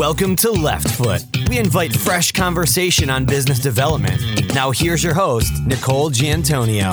Welcome to Left Foot. We invite fresh conversation on business development. Now here's your host, Nicole Giantonio.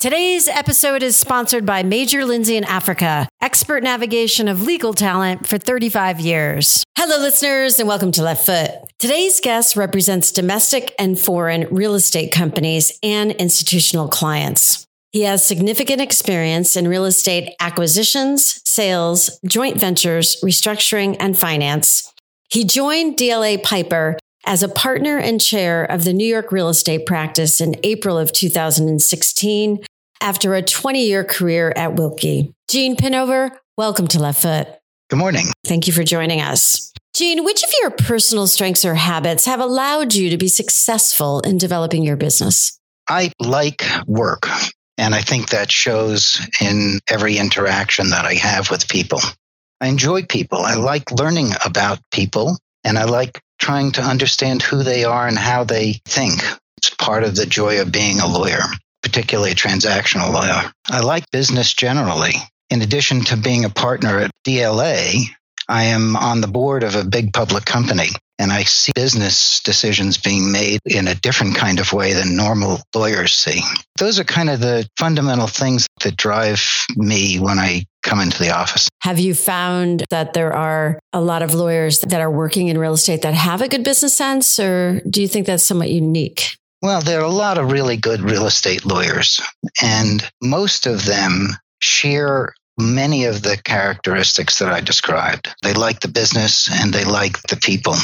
Today's episode is sponsored by Major Lindsay in Africa, expert navigation of legal talent for 35 years. Hello, listeners, and welcome to Left Foot. Today's guest represents domestic and foreign real estate companies and institutional clients. He has significant experience in real estate acquisitions, sales, joint ventures, restructuring, and finance. He joined DLA Piper as a partner and chair of the New York real estate practice in April of 2016, after a 20-year career at Wilkie. Gene Pinover, welcome to Left Foot. Good morning. Thank you for joining us. Gene, which of your personal strengths or habits have allowed you to be successful in developing your business? I like work, and I think that shows in every interaction that I have with people. I enjoy people. I like learning about people, and I like trying to understand who they are and how they think. It's part of the joy of being a lawyer, particularly a transactional lawyer. I like business generally. In addition to being a partner at DLA, I am on the board of a big public company, and I see business decisions being made in a different kind of way than normal lawyers see. Those are kind of the fundamental things that drive me when I come into the office. Have you found that there are a lot of lawyers that are working in real estate that have a good business sense, or do you think that's somewhat unique? Well, there are a lot of really good real estate lawyers, and most of them share many of the characteristics that I described. They like the business and they like the people.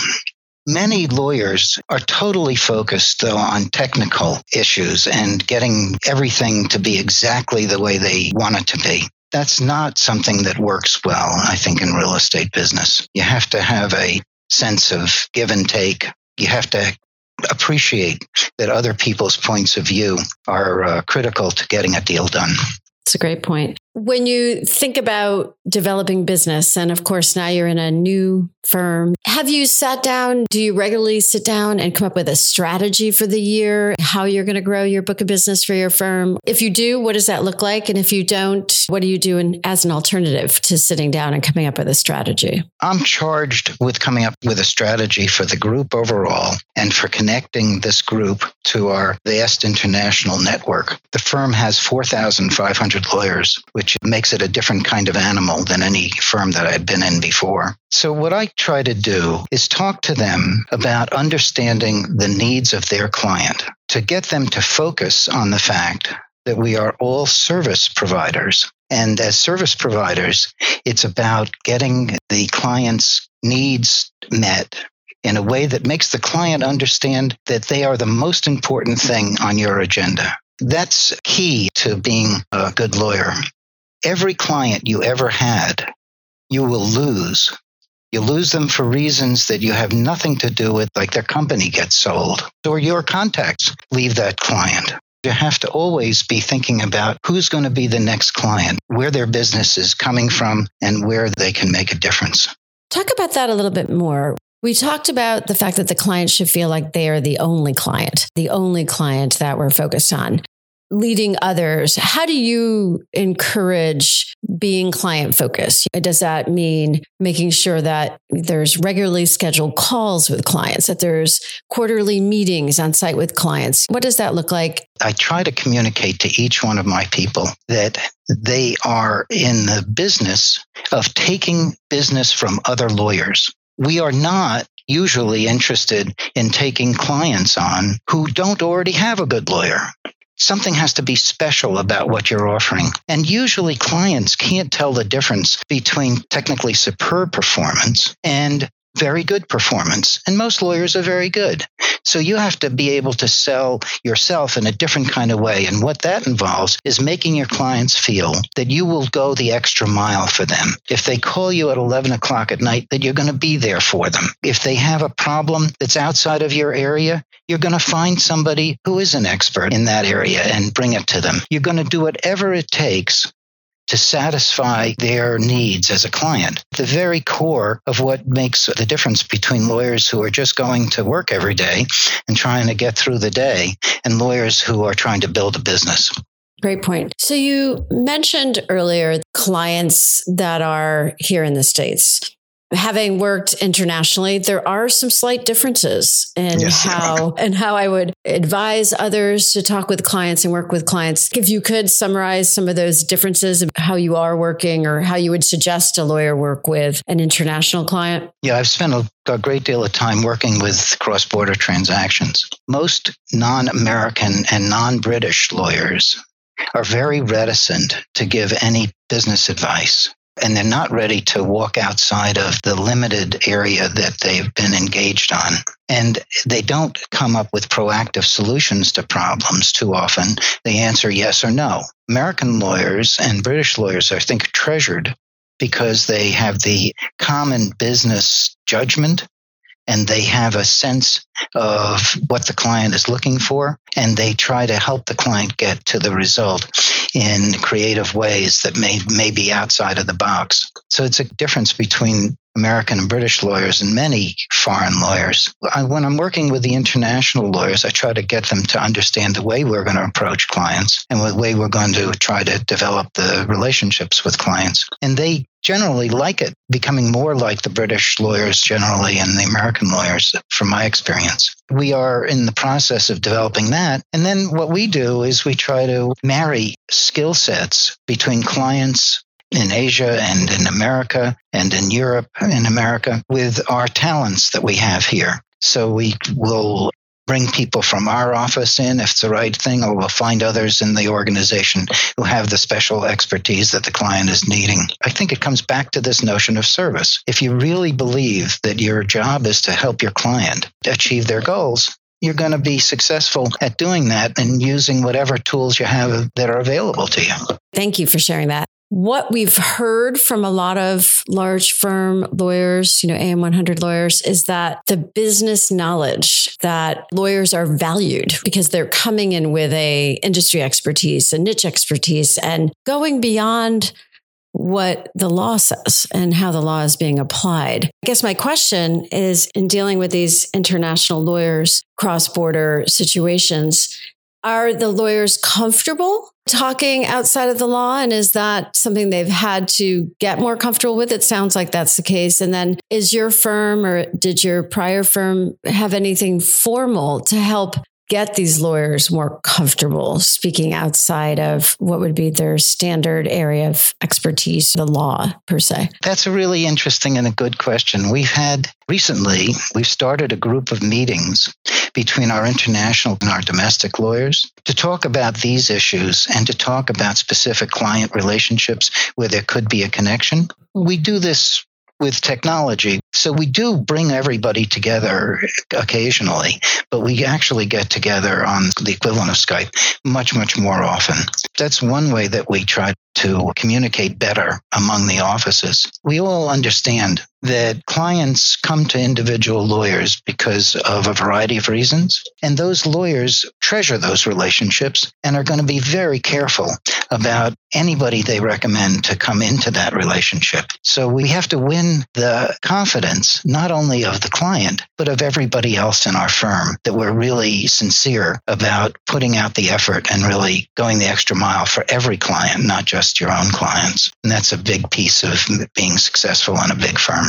Many lawyers are totally focused, though, on technical issues and getting everything to be exactly the way they want it to be. That's not something that works well, I think, in real estate business. You have to have a sense of give and take. You have to appreciate that other people's points of view are critical to getting a deal done. That's a great point. When you think about developing business, and of course, now you're in a new firm, have you sat down? Do you regularly sit down and come up with a strategy for the year, how you're going to grow your book of business for your firm? If you do, what does that look like? And if you don't, what do you do as an alternative to sitting down and coming up with a strategy? I'm charged with coming up with a strategy for the group overall and for connecting this group to our vast international network. The firm has 4,500 lawyers, which makes it a different kind of animal than any firm that I'd been in before. So what I try to do is talk to them about understanding the needs of their client to get them to focus on the fact that we are all service providers. And as service providers, it's about getting the client's needs met in a way that makes the client understand that they are the most important thing on your agenda. That's key to being a good lawyer. Every client you ever had, you will lose. You lose them for reasons that you have nothing to do with, like their company gets sold or your contacts leave that client. You have to always be thinking about who's going to be the next client, where their business is coming from, and where they can make a difference. Talk about that a little bit more. We talked about the fact that the client should feel like they are the only client that we're focused on. Leading others, how do you encourage being client focused? Does that mean making sure that there's regularly scheduled calls with clients, that there's quarterly meetings on site with clients? What does that look like? I try to communicate to each one of my people that they are in the business of taking business from other lawyers. We are not usually interested in taking clients on who don't already have a good lawyer. Something has to be special about what you're offering. And usually clients can't tell the difference between technically superb performance and very good performance. And most lawyers are very good. So you have to be able to sell yourself in a different kind of way. And what that involves is making your clients feel that you will go the extra mile for them. If they call you at 11 o'clock at night, that you're going to be there for them. If they have a problem that's outside of your area, you're going to find somebody who is an expert in that area and bring it to them. You're going to do whatever it takes to satisfy their needs as a client. The very core of what makes the difference between lawyers who are just going to work every day and trying to get through the day and lawyers who are trying to build a business. Great point. So you mentioned earlier clients that are here in the States. Having worked internationally, there are some slight differences in how I would advise others to talk with clients and work with clients. If you could summarize some of those differences of how you are working or how you would suggest a lawyer work with an international client. Yeah, I've spent a great deal of time working with cross-border transactions. Most non-American and non-British lawyers are very reticent to give any business advice. And they're not ready to walk outside of the limited area that they've been engaged on. And they don't come up with proactive solutions to problems too often. They answer yes or no. American lawyers and British lawyers are, I think, treasured because they have the common business judgment and they have a sense of what the client is looking for, and they try to help the client get to the result in creative ways that may be outside of the box. So it's a difference between American and British lawyers and many foreign lawyers. When I'm working with the international lawyers, I try to get them to understand the way we're going to approach clients and the way we're going to try to develop the relationships with clients. And they generally like it, becoming more like the British lawyers generally and the American lawyers, from my experience. We are in the process of developing that. And then what we do is we try to marry skill sets between clients in Asia and in America and in Europe and America with our talents that we have here. So we will bring people from our office in if it's the right thing, or we'll find others in the organization who have the special expertise that the client is needing. I think it comes back to this notion of service. If you really believe that your job is to help your client achieve their goals, you're going to be successful at doing that and using whatever tools you have that are available to you. Thank you for sharing that. What we've heard from a lot of large firm lawyers, AM 100 lawyers, is that the business knowledge that lawyers are valued because they're coming in with a industry expertise, a niche expertise, and going beyond what the law says and how the law is being applied. I guess my question is, in dealing with these international lawyers, cross-border situations, are the lawyers comfortable talking outside of the law? And is that something they've had to get more comfortable with? It sounds like that's the case. And then is your firm, or did your prior firm, have anything formal to help get these lawyers more comfortable speaking outside of what would be their standard area of expertise, the law per se? That's a really interesting and a good question. We've started a group of meetings between our international and our domestic lawyers to talk about these issues and to talk about specific client relationships where there could be a connection. We do this with technology. So we do bring everybody together occasionally, but we actually get together on the equivalent of Skype much, much more often. That's one way that we try to communicate better among the offices. We all understand that clients come to individual lawyers because of a variety of reasons, and those lawyers treasure those relationships and are going to be very careful about anybody they recommend to come into that relationship. So we have to win the confidence, not only of the client, but of everybody else in our firm, that we're really sincere about putting out the effort and really going the extra mile for every client, not just your own clients. And that's a big piece of being successful in a big firm.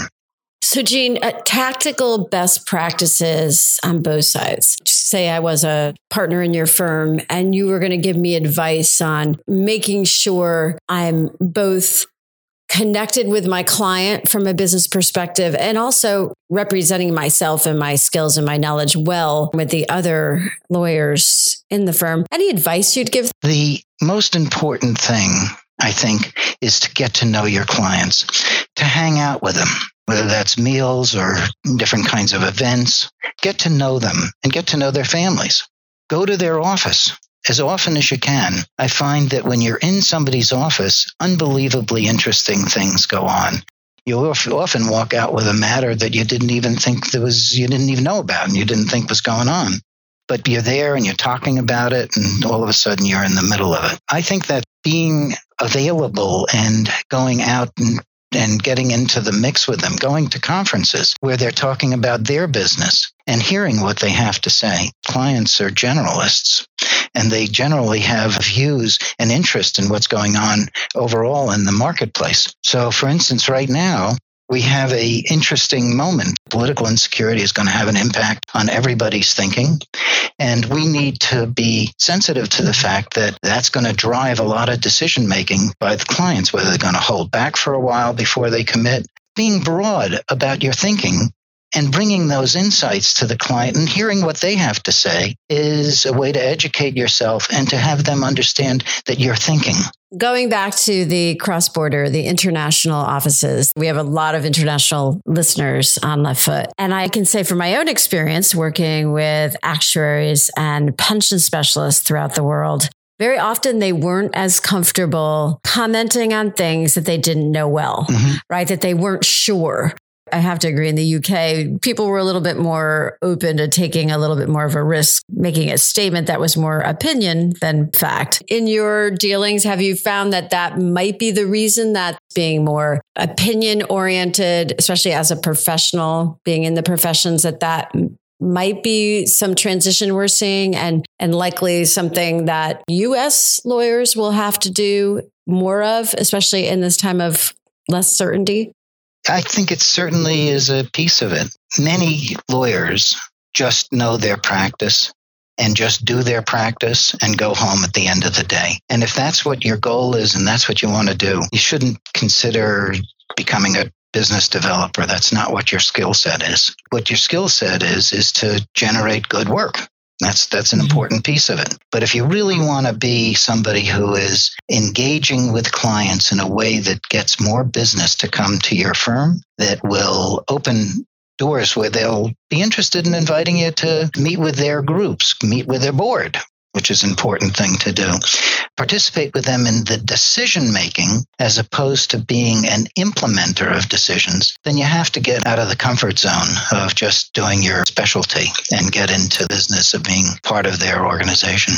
So, Gene, tactical best practices on both sides. Say I was a partner in your firm and you were going to give me advice on making sure I'm both connected with my client from a business perspective and also representing myself and my skills and my knowledge well with the other lawyers in the firm. Any advice you'd give? The most important thing, I think, is to get to know your clients, to hang out with them, whether that's meals or different kinds of events. Get to know them and get to know their families. Go to their office as often as you can. I find that when you're in somebody's office, unbelievably interesting things go on. You often walk out with a matter that you didn't even know about and you didn't think was going on. But you're there and you're talking about it, and all of a sudden you're in the middle of it. I think that being available and going out and and getting into the mix with them, going to conferences where they're talking about their business and hearing what they have to say. Clients are generalists, and they generally have views and interest in what's going on overall in the marketplace. So, for instance, right now, we have an interesting moment. Political insecurity is going to have an impact on everybody's thinking. And we need to be sensitive to the fact that that's going to drive a lot of decision-making by the clients, whether they're going to hold back for a while before they commit. Being broad about your thinking and bringing those insights to the client and hearing what they have to say is a way to educate yourself and to have them understand that you're thinking. Going back to the cross-border, the international offices, we have a lot of international listeners on Left Foot. And I can say from my own experience working with actuaries and pension specialists throughout the world, very often they weren't as comfortable commenting on things that they didn't know well, right? That they weren't sure. I have to agree, in the UK, people were a little bit more open to taking a little bit more of a risk, making a statement that was more opinion than fact. In your dealings, have you found that that might be the reason that being more opinion oriented, especially as a professional, being in the professions, that might be some transition we're seeing and likely something that US lawyers will have to do more of, especially in this time of less certainty? I think it certainly is a piece of it. Many lawyers just know their practice and just do their practice and go home at the end of the day. And if that's what your goal is and that's what you want to do, you shouldn't consider becoming a business developer. That's not what your skill set is. What your skill set is to generate good work. That's an important piece of it. But if you really want to be somebody who is engaging with clients in a way that gets more business to come to your firm, that will open doors where they'll be interested in inviting you to meet with their groups, meet with their board, which is an important thing to do. Participate with them in the decision-making as opposed to being an implementer of decisions, then you have to get out of the comfort zone of just doing your specialty and get into the business of being part of their organization.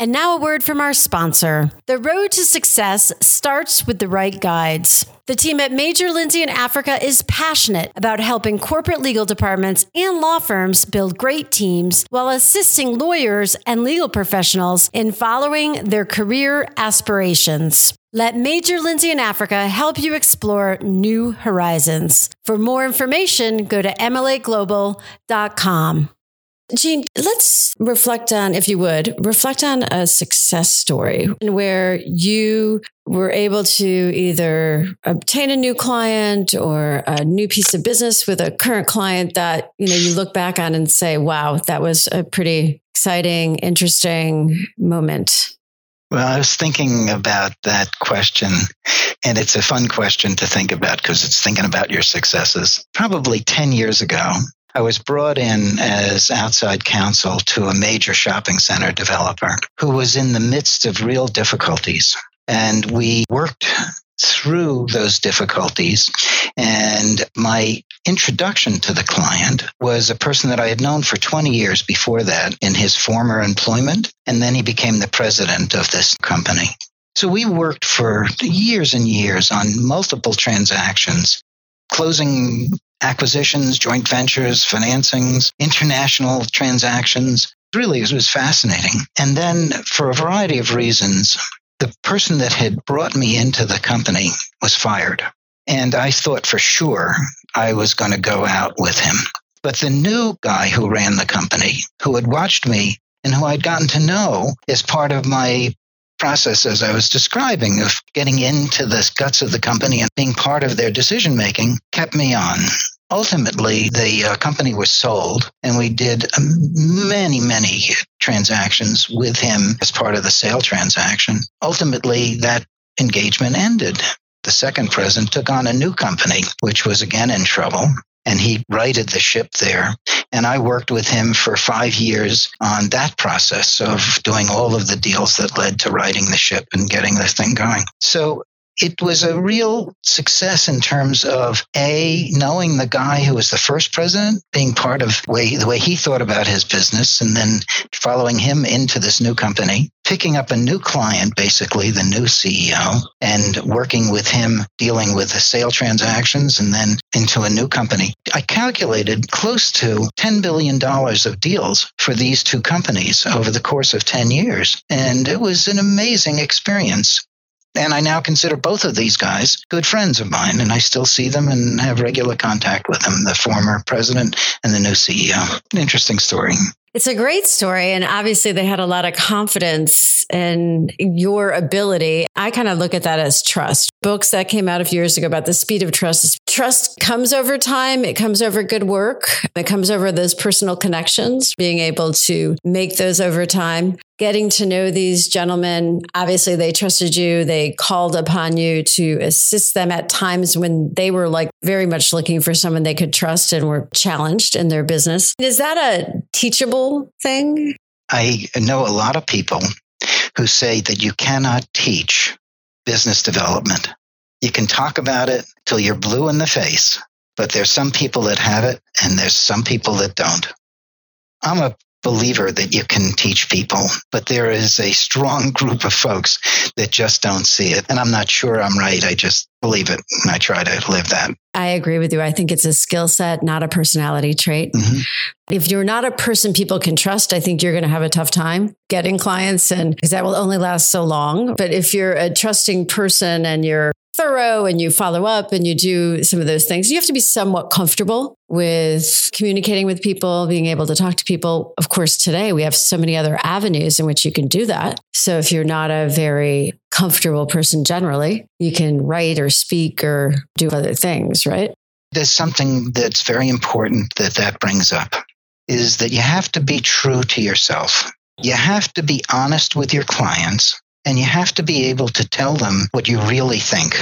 And now a word from our sponsor. The road to success starts with the right guides. The team at Major Lindsay in Africa is passionate about helping corporate legal departments and law firms build great teams while assisting lawyers and legal professionals in following their career aspirations. Let Major Lindsay in Africa help you explore new horizons. For more information, go to mlaglobal.com. Gene, let's reflect on a success story where you were able to either obtain a new client or a new piece of business with a current client that, you look back on and say, wow, that was a pretty exciting, interesting moment. Well, I was thinking about that question, and it's a fun question to think about because it's thinking about your successes. Probably 10 years ago, I was brought in as outside counsel to a major shopping center developer who was in the midst of real difficulties. And we worked through those difficulties. And my introduction to the client was a person that I had known for 20 years before that in his former employment. And then he became the president of this company. So we worked for years and years on multiple transactions, closing acquisitions, joint ventures, financings, international transactions. Really, it was fascinating. And then for a variety of reasons, the person that had brought me into the company was fired. And I thought for sure I was going to go out with him. But the new guy who ran the company, who had watched me and who I'd gotten to know as part of my process, as I was describing, of getting into the guts of the company and being part of their decision making, kept me on. Ultimately, the company was sold, and we did many transactions with him as part of the sale transaction. Ultimately, that engagement ended. The second president took on a new company, which was again in trouble, and he righted the ship there. And I worked with him for 5 years on that process of doing all of the deals that led to righting the ship and getting the thing going. So it was a real success in terms of, A, knowing the guy who was the first president, being part of the way he thought about his business, and then following him into this new company, picking up a new client, basically the new CEO, and working with him, dealing with the sale transactions, and then into a new company. I calculated close to $10 billion of deals for these two companies over the course of 10 years. And it was an amazing experience. And I now consider both of these guys good friends of mine, and I still see them and have regular contact with them, the former president and the new CEO. An interesting story. It's a great story. And obviously, they had a lot of confidence in your ability. I kind of look at that as trust. Books that came out a few years ago about the speed of trust. Trust comes over time. It comes over good work. It comes over those personal connections, being able to make those over time. Getting to know these gentlemen, obviously they trusted you. They called upon you to assist them at times when they were like very much looking for someone they could trust and were challenged in their business. Is that a teachable thing? I know a lot of people who say that you cannot teach business development. You can talk about it till you're blue in the face, but there's some people that have it and there's some people that don't. I'm a believer that you can teach people, but there is a strong group of folks that just don't see it. And I'm not sure I'm right. I just believe it. And I try to live that. I agree with you. I think it's a skill set, not a personality trait. Mm-hmm. If you're not a person people can trust, I think you're going to have a tough time getting clients, and because that will only last so long. But if you're a trusting person and you're thorough and you follow up and you do some of those things, you have to be somewhat comfortable with communicating with people, being able to talk to people. Of course, today we have so many other avenues in which you can do that. So if you're not a very comfortable person generally, you can write or speak or do other things, right? There's something that's very important that brings up, is that you have to be true to yourself. You have to be honest with your clients. And you have to be able to tell them what you really think.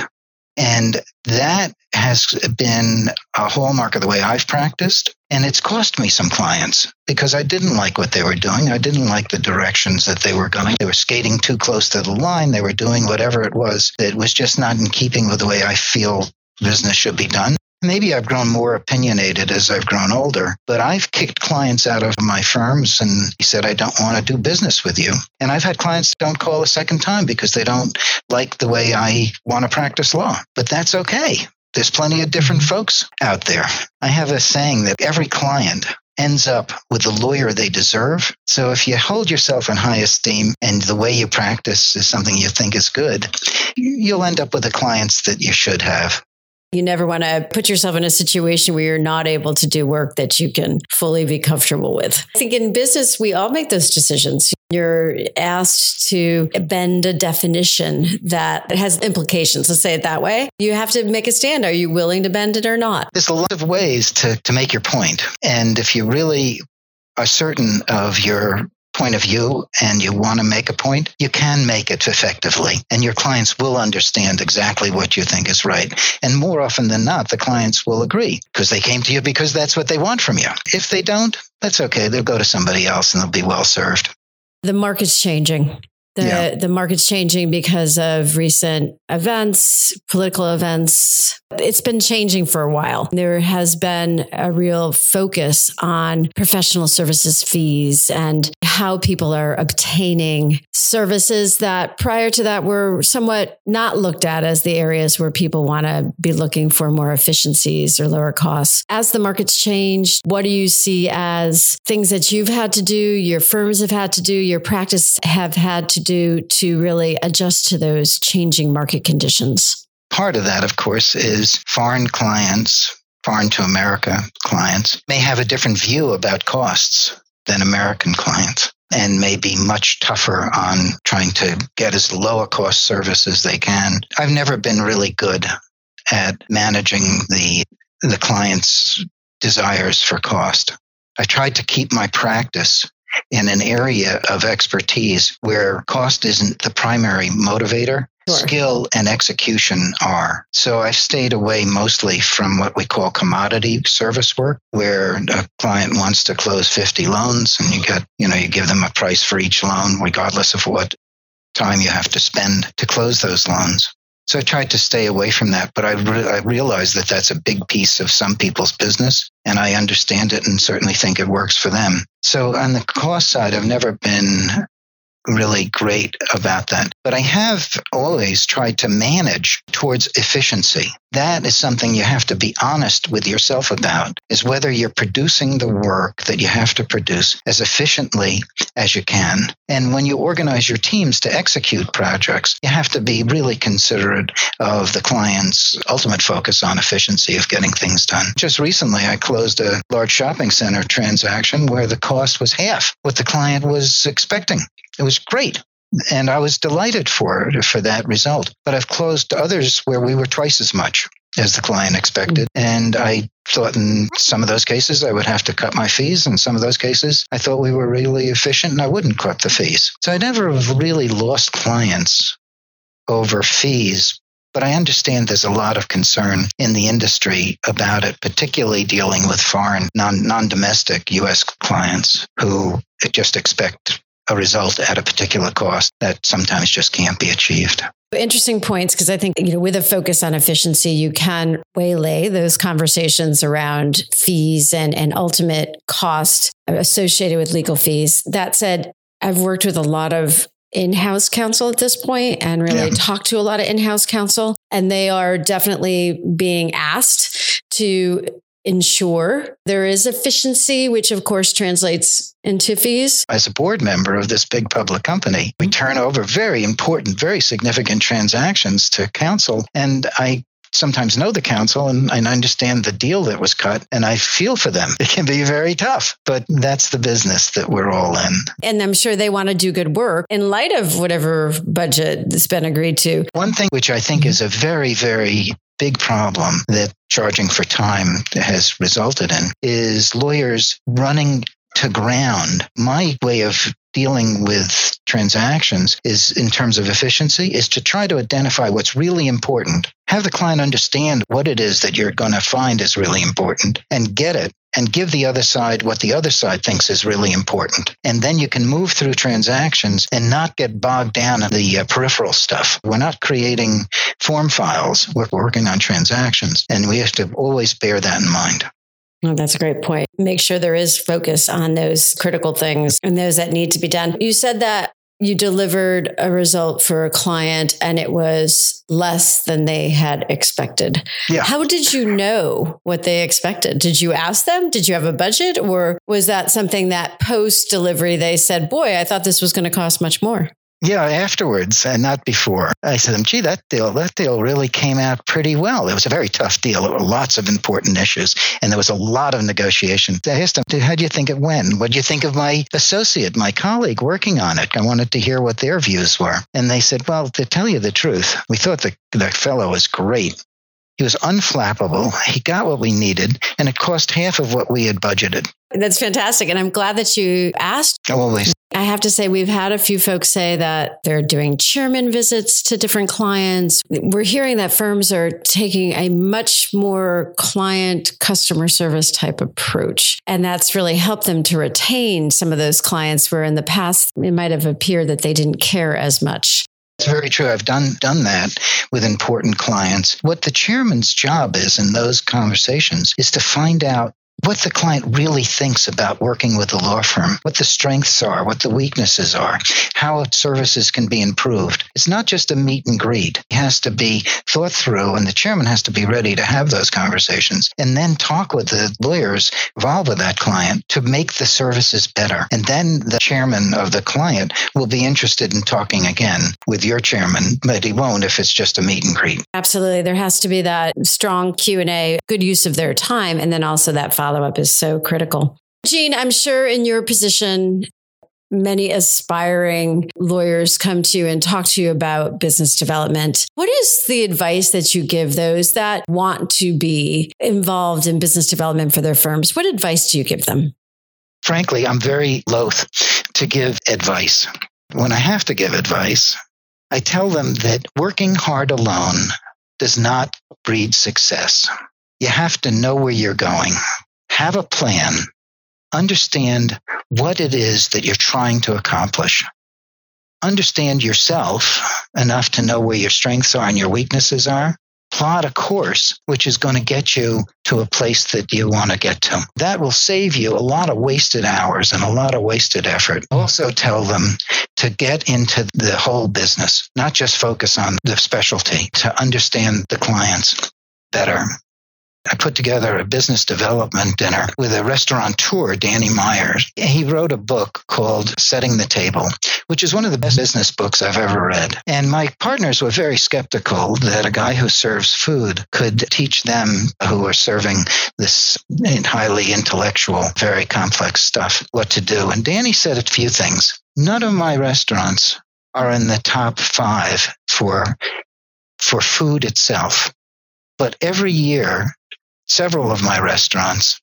And that has been a hallmark of the way I've practiced. And it's cost me some clients because I didn't like what they were doing. I didn't like the directions that they were going. They were skating too close to the line. They were doing whatever it was that was just not in keeping with the way I feel business should be done. Maybe I've grown more opinionated as I've grown older, but I've kicked clients out of my firms and said, I don't want to do business with you. And I've had clients that don't call a second time because they don't like the way I want to practice law. But that's okay. There's plenty of different folks out there. I have a saying that every client ends up with the lawyer they deserve. So if you hold yourself in high esteem and the way you practice is something you think is good, you'll end up with the clients that you should have. You never want to put yourself in a situation where you're not able to do work that you can fully be comfortable with. I think in business, we all make those decisions. You're asked to bend a definition that has implications. Let's say it that way. You have to make a stand. Are you willing to bend it or not? There's a lot of ways to make your point. And if you really are certain of your point of view and you want to make a point, you can make it effectively. And your clients will understand exactly what you think is right. And more often than not, the clients will agree because they came to you because that's what they want from you. If they don't, that's okay. They'll go to somebody else and they'll be well served. The market's changing. The market's changing because of recent events, political events. It's been changing for a while. There has been a real focus on professional services fees and how people are obtaining services that prior to that were somewhat not looked at as the areas where people want to be looking for more efficiencies or lower costs. As the market's changed, what do you see as things that you've had to do, your firms have had to do, your practice have had to do to really adjust to those changing market conditions? Part of that, of course, is foreign clients, foreign to America clients, may have a different view about costs than American clients and may be much tougher on trying to get as low a cost service as they can. I've never been really good at managing the client's desires for cost. I tried to keep my practice in an area of expertise where cost isn't the primary motivator, sure. Skill and execution are. So I've stayed away mostly from what we call commodity service work, where a client wants to close 50 loans and you give them a price for each loan, regardless of what time you have to spend to close those loans. So I tried to stay away from that, but I realized that that's a big piece of some people's business, and I understand it and certainly think it works for them. So on the cost side, I've never been really great about that, but I have always tried to manage towards efficiency. That is something you have to be honest with yourself about, is whether you're producing the work that you have to produce as efficiently as you can. And when you organize your teams to execute projects, you have to be really considerate of the client's ultimate focus on efficiency of getting things done. Just recently, I closed a large shopping center transaction where the cost was half what the client was expecting. It was great. And I was delighted for that result. But I've closed others where we were twice as much as the client expected. And I thought in some of those cases I would have to cut my fees. In some of those cases, I thought we were really efficient and I wouldn't cut the fees. So I never have really lost clients over fees. But I understand there's a lot of concern in the industry about it, particularly dealing with foreign, non-domestic U.S. clients who just expect a result at a particular cost that sometimes just can't be achieved. Interesting points, because I think, with a focus on efficiency, you can waylay those conversations around fees and ultimate cost associated with legal fees. That said, I've worked with a lot of in-house counsel at this point and really talked to a lot of in-house counsel, and they are definitely being asked to ensure there is efficiency, which of course translates into fees. As a board member of this big public company, we turn over very important, very significant transactions to counsel. And I sometimes know the counsel and understand the deal that was cut, and I feel for them. It can be very tough, but that's the business that we're all in. And I'm sure they want to do good work in light of whatever budget that's been agreed to. One thing which I think is a very, very big problem that charging for time has resulted in is lawyers running to ground. My way of dealing with transactions is, in terms of efficiency, is to try to identify what's really important, have the client understand what it is that you're going to find is really important and get it, and give the other side what the other side thinks is really important. And then you can move through transactions and not get bogged down in the peripheral stuff. We're not creating form files. We're working on transactions, and we have to always bear that in mind. Oh, that's a great point. Make sure there is focus on those critical things and those that need to be done. You said that you delivered a result for a client and it was less than they had expected. Yeah. How did you know what they expected? Did you ask them? Did you have a budget? Or was that something that post-delivery they said, boy, I thought this was going to cost much more? Yeah, afterwards and not before. I said, gee, that deal really came out pretty well. It was a very tough deal. There were lots of important issues and there was a lot of negotiation. I asked him, how do you think it went? What do you think of my associate, my colleague working on it? I wanted to hear what their views were. And they said, well, to tell you the truth, we thought the fellow was great. He was unflappable. He got what we needed, and it cost half of what we had budgeted. That's fantastic. And I'm glad that you asked. Always. I have to say, we've had a few folks say that they're doing chairman visits to different clients. We're hearing that firms are taking a much more client customer service type approach. And that's really helped them to retain some of those clients where in the past, it might have appeared that they didn't care as much. It's very true. I've done that with important clients. What the chairman's job is in those conversations is to find out what the client really thinks about working with the law firm, what the strengths are, what the weaknesses are, how services can be improved. It's not just a meet and greet. It has to be thought through, and the chairman has to be ready to have those conversations and then talk with the lawyers involved with that client to make the services better. And then the chairman of the client will be interested in talking again with your chairman, but he won't if it's just a meet and greet. Absolutely. There has to be that strong Q&A, good use of their time, and then also that follow-up is so critical. Gene, I'm sure in your position, many aspiring lawyers come to you and talk to you about business development. What is the advice that you give those that want to be involved in business development for their firms? What advice do you give them? Frankly, I'm very loath to give advice. When I have to give advice, I tell them that working hard alone does not breed success. You have to know where you're going. Have a plan. Understand what it is that you're trying to accomplish. understand yourself enough to know where your strengths are and your weaknesses are, plot a course which is going to get you to a place that you want to get to. That will save you a lot of wasted hours and a lot of wasted effort. Also tell them to get into the whole business, not just focus on the specialty, to understand the clients better. I put together a business development dinner with a restaurateur, Danny Meyer. He wrote a book called Setting the Table, which is one of the best business books I've ever read. And my partners were very skeptical that a guy who serves food could teach them, who are serving this highly intellectual, very complex stuff, what to do. And Danny said a few things. None of my restaurants are in the top 5 for food itself. But every year, several of my restaurants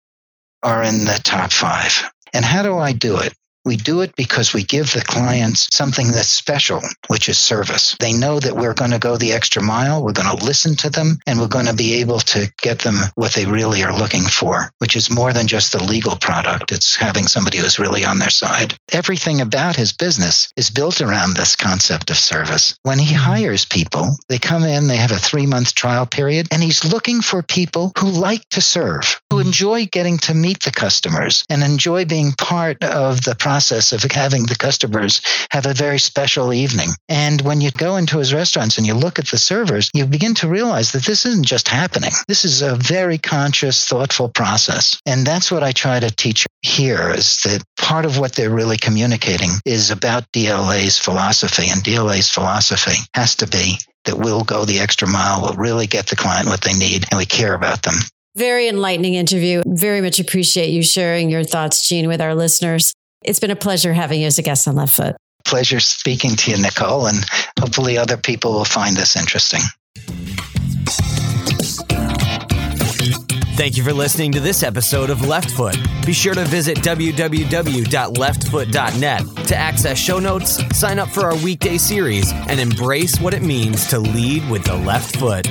are in the top 5. And how do I do it? We do it because we give the clients something that's special, which is service. They know that we're going to go the extra mile, we're going to listen to them, and we're going to be able to get them what they really are looking for, which is more than just the legal product. It's having somebody who's really on their side. Everything about his business is built around this concept of service. When he hires people, they come in, they have a 3-month trial period, and he's looking for people who like to serve, who enjoy getting to meet the customers and enjoy being part of the process of having the customers have a very special evening. And when you go into his restaurants and you look at the servers, you begin to realize that this isn't just happening. This is a very conscious, thoughtful process. And that's what I try to teach here, is that part of what they're really communicating is about DLA's philosophy. And DLA's philosophy has to be that we'll go the extra mile, we'll really get the client what they need, and we care about them. Very enlightening interview. Very much appreciate you sharing your thoughts, Gene, with our listeners. It's been a pleasure having you as a guest on Left Foot. Pleasure speaking to you, Nicole, and hopefully other people will find this interesting. Thank you for listening to this episode of Left Foot. Be sure to visit www.leftfoot.net to access show notes, sign up for our weekday series, and embrace what it means to lead with the left foot.